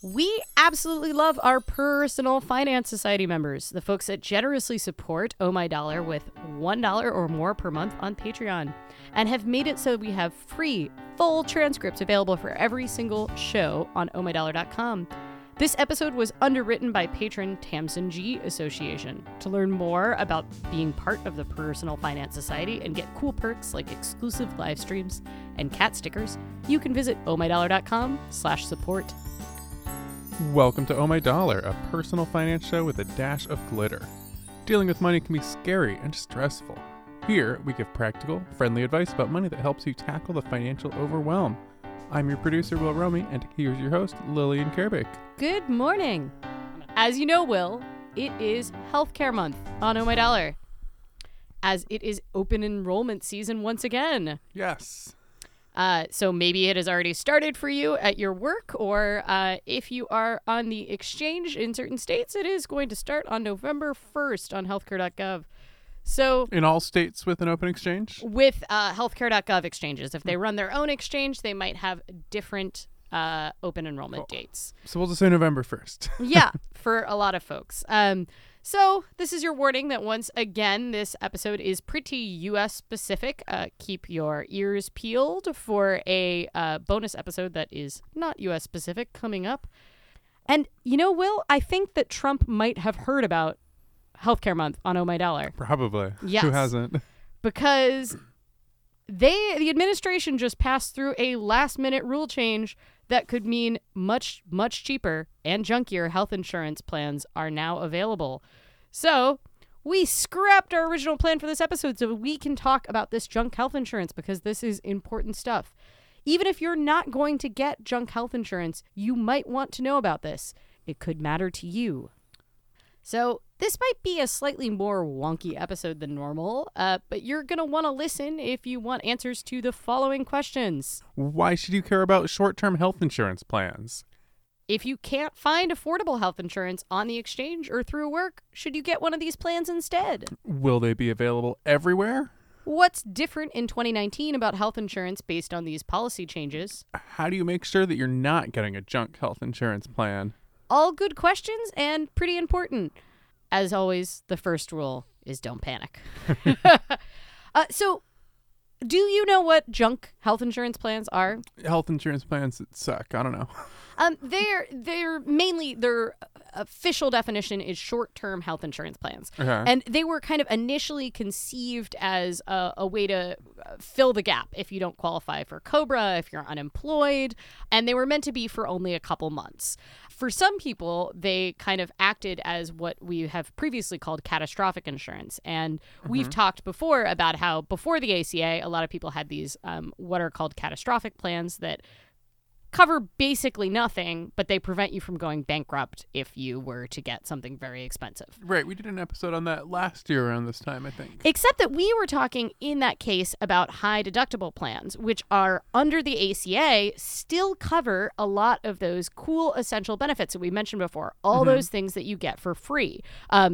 We absolutely love our Personal Finance Society members, the folks that generously support Oh My Dollar with $1 or more per month on Patreon, and have made it so we have free, full transcripts available for every single show on OhMyDollar.com. This episode was underwritten by patron Tamsin G. Association. To learn more about being part of the Personal Finance Society and get cool perks like exclusive live streams and cat stickers, you can visit OhMyDollar.com/support. Welcome to Oh My Dollar, a personal finance show with a dash of glitter. Dealing with money can be scary and stressful. Here, we give practical, friendly advice about money that helps you tackle the financial overwhelm. I'm your producer, Will Romey, and here's your host, Lillian Karabaic. Good morning. As you know, Will, it is Healthcare Month on Oh My Dollar, as it is open enrollment season once again. Yes. So maybe it has already started for you at your work, or if you are on the exchange in certain states, it is going to start on November 1st on healthcare.gov. So in all states with an open exchange? With healthcare.gov exchanges. If they run their own exchange, they might have different open enrollment dates. So we'll just say November 1st. Yeah, for a lot of folks. So this is your warning that once again, this episode is pretty U.S. specific. Keep your ears peeled for a bonus episode that is not U.S. specific coming up. And, you know, Will, I think that Trump might have heard about Healthcare Month on Oh My Dollar. Probably. Yes. Who hasn't? Because the administration just passed through a last minute rule change that could mean much, much cheaper and junkier health insurance plans are now available. So we scrapped our original plan for this episode so we can talk about this junk health insurance, because this is important stuff. Even if you're not going to get junk health insurance, you might want to know about this. It could matter to you. So this might be a slightly more wonky episode than normal, but you're going to want to listen if you want answers to the following questions. Why should you care about short-term health insurance plans? If you can't find affordable health insurance on the exchange or through work, should you get one of these plans instead? Will they be available everywhere? What's different in 2019 about health insurance based on these policy changes? How do you make sure that you're not getting a junk health insurance plan? All good questions and pretty important. As always, the first rule is don't panic. So do you know what junk health insurance plans are? Health insurance plans that suck. I don't know. They're mainly, their official definition is short-term health insurance plans. Okay. And they were kind of initially conceived as a way to fill the gap if you don't qualify for COBRA, if you're unemployed, and they were meant to be for only a couple months. For some people, they kind of acted as what we have previously called catastrophic insurance. And we've talked before about how before the ACA, a lot of people had these what are called catastrophic plans that cover basically nothing, but they prevent you from going bankrupt if you were to get something very expensive. Right. We did an episode on that last year around this time, I think. Except that we were talking in that case about high deductible plans, which are under the ACA still cover a lot of those cool essential benefits that we mentioned before, all those things that you get for free.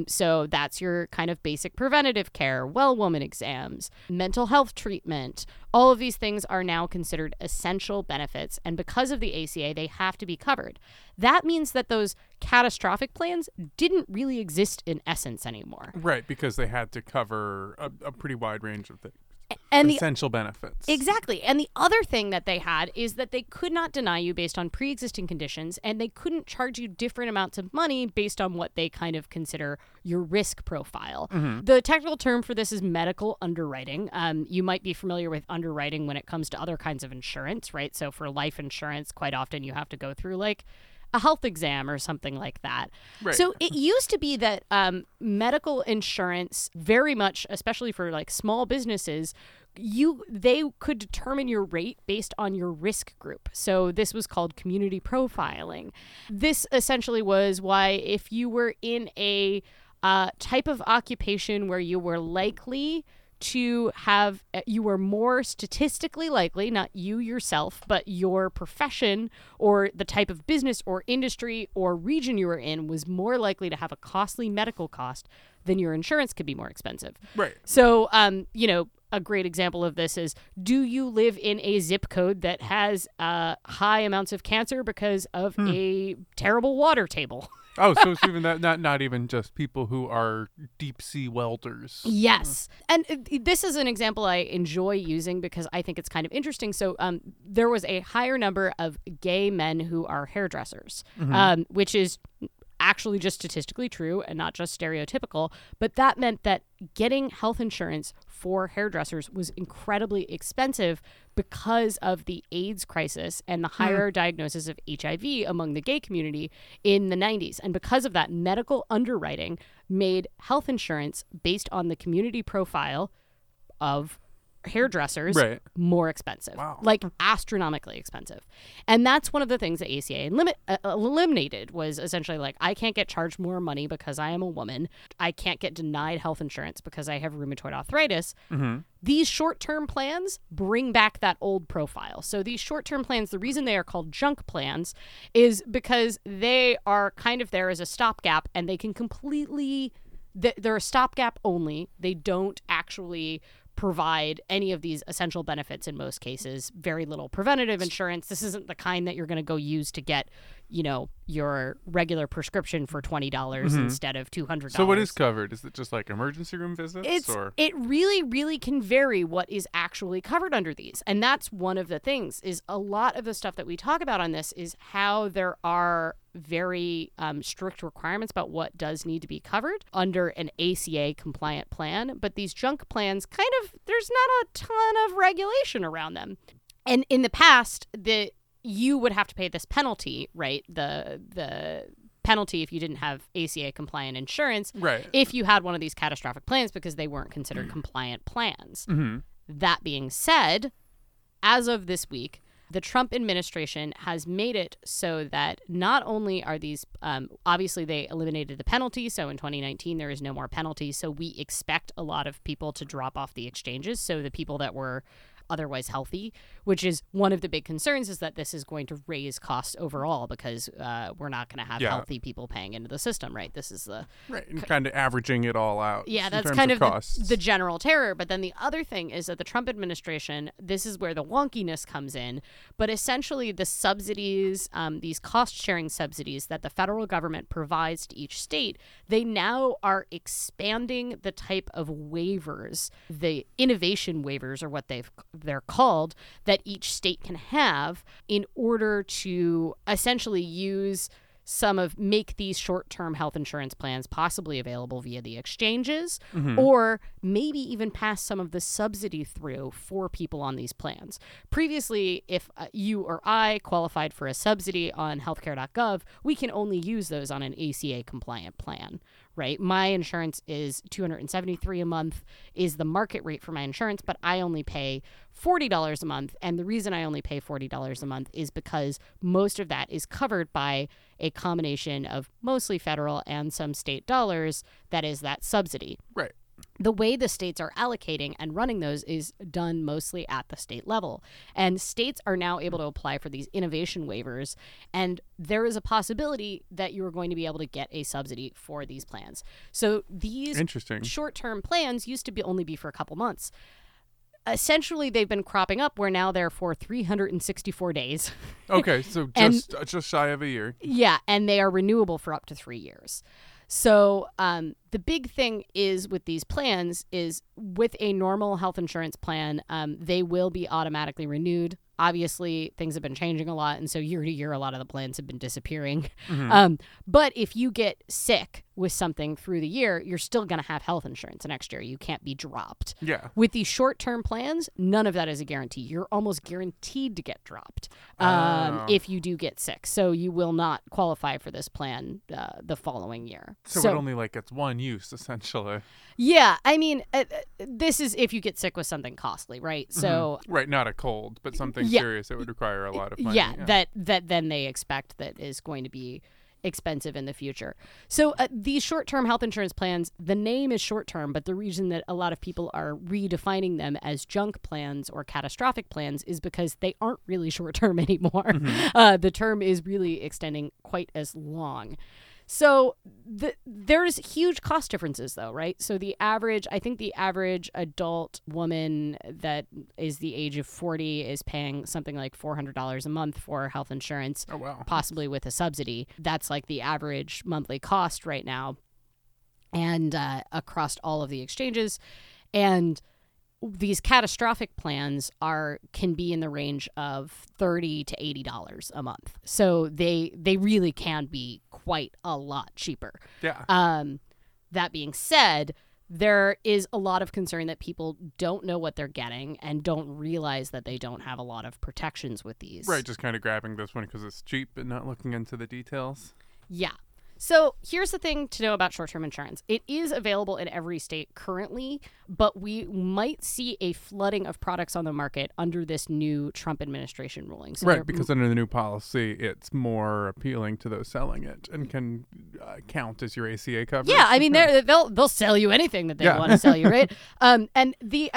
So that's your kind of basic preventative care, well woman exams, mental health treatment. All of these things are now considered essential benefits, and because of the ACA, they have to be covered. That means that those catastrophic plans didn't really exist in essence anymore. Right, because they had to cover a pretty wide range of things. And essential benefits. Exactly. And the other thing that they had is that they could not deny you based on pre-existing conditions, and they couldn't charge you different amounts of money based on what they kind of consider your risk profile. The technical term for this is medical underwriting. You might be familiar with underwriting when it comes to other kinds of insurance, right? So for life insurance, quite often you have to go through like a health exam or something like that. Right. So it used to be that medical insurance very much, especially for like small businesses, they could determine your rate based on your risk group. So this was called community profiling. This essentially was why if you were in a type of occupation where you were likely to have, you were more statistically likely, not you yourself, but your profession or the type of business or industry or region you were in was more likely to have a costly medical cost, then your insurance could be more expensive. Right. So, you know, a great example of this is, do you live in a zip code that has high amounts of cancer because of a terrible water table? Oh, so it's even that, not even just people who are deep sea welders. Yes. And this is an example I enjoy using because I think it's kind of interesting. So there was a higher number of gay men who are hairdressers, which is actually just statistically true and not just stereotypical. But that meant that getting health insurance for hairdressers was incredibly expensive because of the AIDS crisis and the higher diagnosis of HIV among the gay community in the 90s. And because of that, medical underwriting made health insurance based on the community profile of hairdressers more expensive, like astronomically expensive. And that's one of the things that ACA eliminated was essentially like, I can't get charged more money because I am a woman. I can't get denied health insurance because I have rheumatoid arthritis. These short-term plans bring back that old profile. So these short-term plans, the reason they are called junk plans is because they are kind of there as a stopgap, and they can completely, they're a stopgap only. They don't actually provide any of these essential benefits in most cases. Very little preventative insurance. This isn't the kind that you're going to go use to get, you know, your regular prescription for $20 instead of $200. So what is covered? Is it just like emergency room visits? It really, really can vary what is actually covered under these. And that's one of the things is a lot of the stuff that we talk about on this is how there are very strict requirements about what does need to be covered under an ACA compliant plan. But these junk plans kind of, there's not a ton of regulation around them. And in the past, you would have to pay this penalty, right? The penalty if you didn't have ACA compliant insurance, right, if you had one of these catastrophic plans because they weren't considered compliant plans. That being said, as of this week, the Trump administration has made it so that not only are these, obviously they eliminated the penalty. So in 2019, there is no more penalty. So we expect a lot of people to drop off the exchanges. So the people that were otherwise healthy, which is one of the big concerns, is that this is going to raise costs overall because we're not going to have healthy people paying into the system, right? This is the... Right, and kind of averaging it all out. Yeah, that's kind of the general terror. But then the other thing is that the Trump administration, this is where the wonkiness comes in, but essentially the subsidies, these cost-sharing subsidies that the federal government provides to each state, they now are expanding the type of waivers, the innovation waivers are what they're called, that each state can have in order to essentially use some of, make these short-term health insurance plans possibly available via the exchanges, or maybe even pass some of the subsidy through for people on these plans. Previously, if you or I qualified for a subsidy on healthcare.gov, we can only use those on an ACA-compliant plan, right? My insurance is $273 a month is the market rate for my insurance, but I only pay $40 a month. And the reason I only pay $40 a month is because most of that is covered by a combination of mostly federal and some state dollars. That is that subsidy. Right. The way the states are allocating and running those is done mostly at the state level. And states are now able to apply for these innovation waivers. And there is a possibility that you are going to be able to get a subsidy for these plans. So these short-term plans used to be only be for a couple months. Essentially, they've been cropping up. We're now there for 364 days. Okay, so just shy of a year. Yeah, and they are renewable for up to 3 years. So the big thing is with these plans is with a normal health insurance plan, they will be automatically renewed. Obviously, things have been changing a lot. And so year to year, a lot of the plans have been disappearing. But if you get sick with something through the year, you're still going to have health insurance next year. You can't be dropped. Yeah. With these short-term plans, none of that is a guarantee. You're almost guaranteed to get dropped if you do get sick. So you will not qualify for this plan the following year. So it only gets one use, essentially. Yeah. I mean, this is if you get sick with something costly, right? So Right. Not a cold, but something serious that would require a lot of money. Yeah, that then they expect that is going to be expensive in the future. So these short-term health insurance plans, the name is short-term, but the reason that a lot of people are redefining them as junk plans or catastrophic plans is because they aren't really short-term anymore. The term is really extending quite as long. So there's huge cost differences, though, right? So I think the average adult woman that is the age of 40 is paying something like $400 a month for health insurance, oh, wow. possibly with a subsidy. That's like the average monthly cost right now, and across all of the exchanges. And these catastrophic plans can be in the range of $30 to $80 a month. So they really can be quite a lot cheaper. Yeah. That being said, there is a lot of concern that people don't know what they're getting and don't realize that they don't have a lot of protections with these. Right, just kind of grabbing this one because it's cheap but not looking into the details. Yeah. So here's the thing to know about short-term insurance. It is available in every state currently, but we might see a flooding of products on the market under this new Trump administration ruling. So right, because under the new policy, it's more appealing to those selling it and can count as your ACA coverage. Yeah, I mean, they'll sell you anything that they want to sell you, right? And the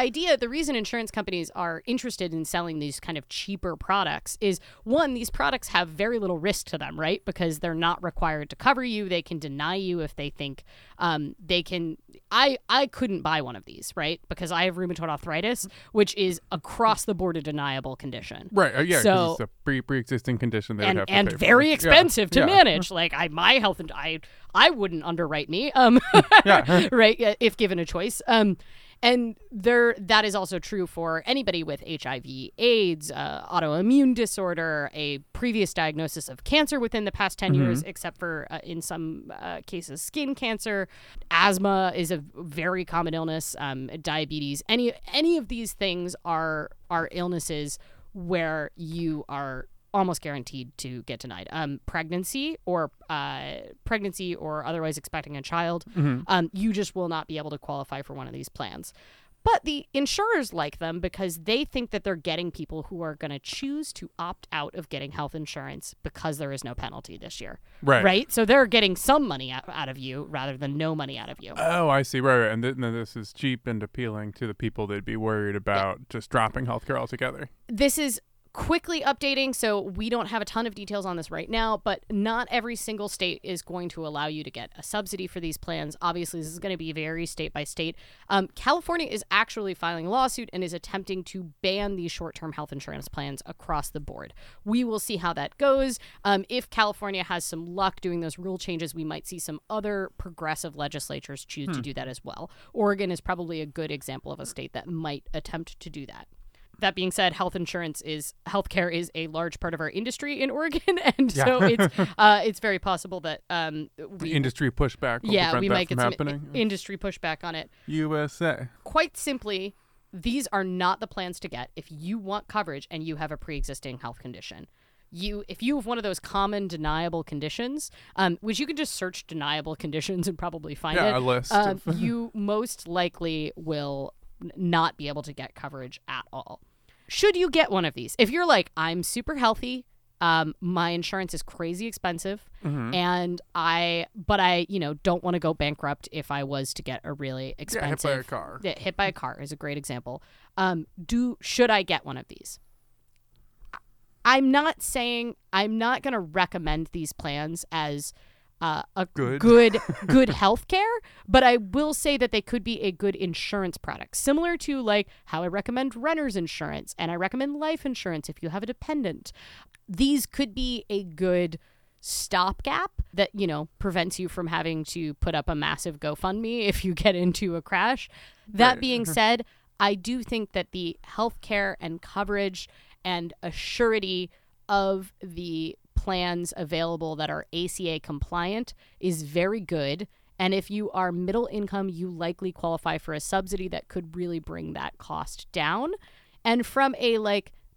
reason insurance companies are interested in selling these kind of cheaper products is, one, these products have very little risk to them, right? Because they're not required to cover you. They can deny you if they think they can. I couldn't buy one of these, right? Because I have rheumatoid arthritis, which is across the board a deniable condition. Right. Yeah. So it's a pre-existing condition. They would have to pay for. Very expensive to manage. Like my health, and I wouldn't underwrite me. Right. If given a choice. And that is also true for anybody with HIV, AIDS, autoimmune disorder, a previous diagnosis of cancer within the past 10 years, except for in some cases skin cancer. Asthma is a very common illness. Diabetes, any of these things are illnesses where you are almost guaranteed to get denied. Pregnancy or otherwise expecting a child, you just will not be able to qualify for one of these plans. But the insurers like them because they think that they're getting people who are going to choose to opt out of getting health insurance because there is no penalty this year. Right? So they're getting some money out of you rather than no money out of you. Oh, I see. Right. And this is cheap and appealing to the people that'd be worried about just dropping healthcare altogether. This is quickly updating, so we don't have a ton of details on this right now, but not every single state is going to allow you to get a subsidy for these plans. Obviously, this is going to be very state by state. California is actually filing a lawsuit and is attempting to ban these short-term health insurance plans across the board. We will see how that goes. If California has some luck doing those rule changes, we might see some other progressive legislatures choose to do that as well. Oregon is probably a good example of a state that might attempt to do that. That being said, healthcare is a large part of our industry in Oregon, and so it's very possible that the industry pushback will prevent we might get some industry pushback on it. USA. Quite simply, these are not the plans to get if you want coverage and you have a pre-existing health condition. If you have one of those common deniable conditions, which you can just search deniable conditions and probably find a list. You most likely will not be able to get coverage at all. Should you get one of these? If you're like, I'm super healthy, my insurance is crazy expensive, and I don't want to go bankrupt if I was to get a really expensive hit by a car. Yeah, hit by a car is a great example. Should I get one of these? I'm not saying I'm not going to recommend these plans as good healthcare, but I will say that they could be a good insurance product, similar to like how I recommend renter's insurance and I recommend life insurance if you have a dependent. These could be a good stopgap that prevents you from having to put up a massive GoFundMe if you get into a crash. That being said, I do think that the healthcare and coverage and assurity of the plans available that are ACA compliant is very good. And if you are middle income, you likely qualify for a subsidy that could really bring that cost down. And from a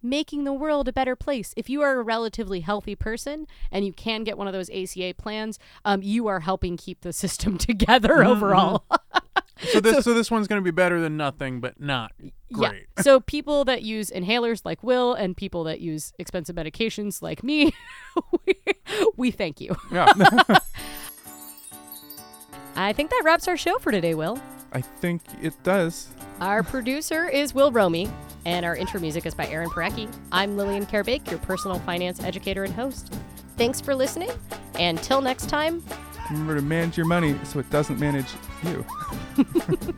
making the world a better place, if you are a relatively healthy person and you can get one of those ACA plans, you are helping keep the system together overall. So this one's going to be better than nothing, but not great. Yeah. So people that use inhalers like Will and people that use expensive medications like me, we thank you. Yeah. I think that wraps our show for today, Will. I think it does. Our producer is Will Romey, and our intro music is by Aaron Parecki. I'm Lillian Karabaic, your personal finance educator and host. Thanks for listening, and till next time... Remember to manage your money so it doesn't manage you.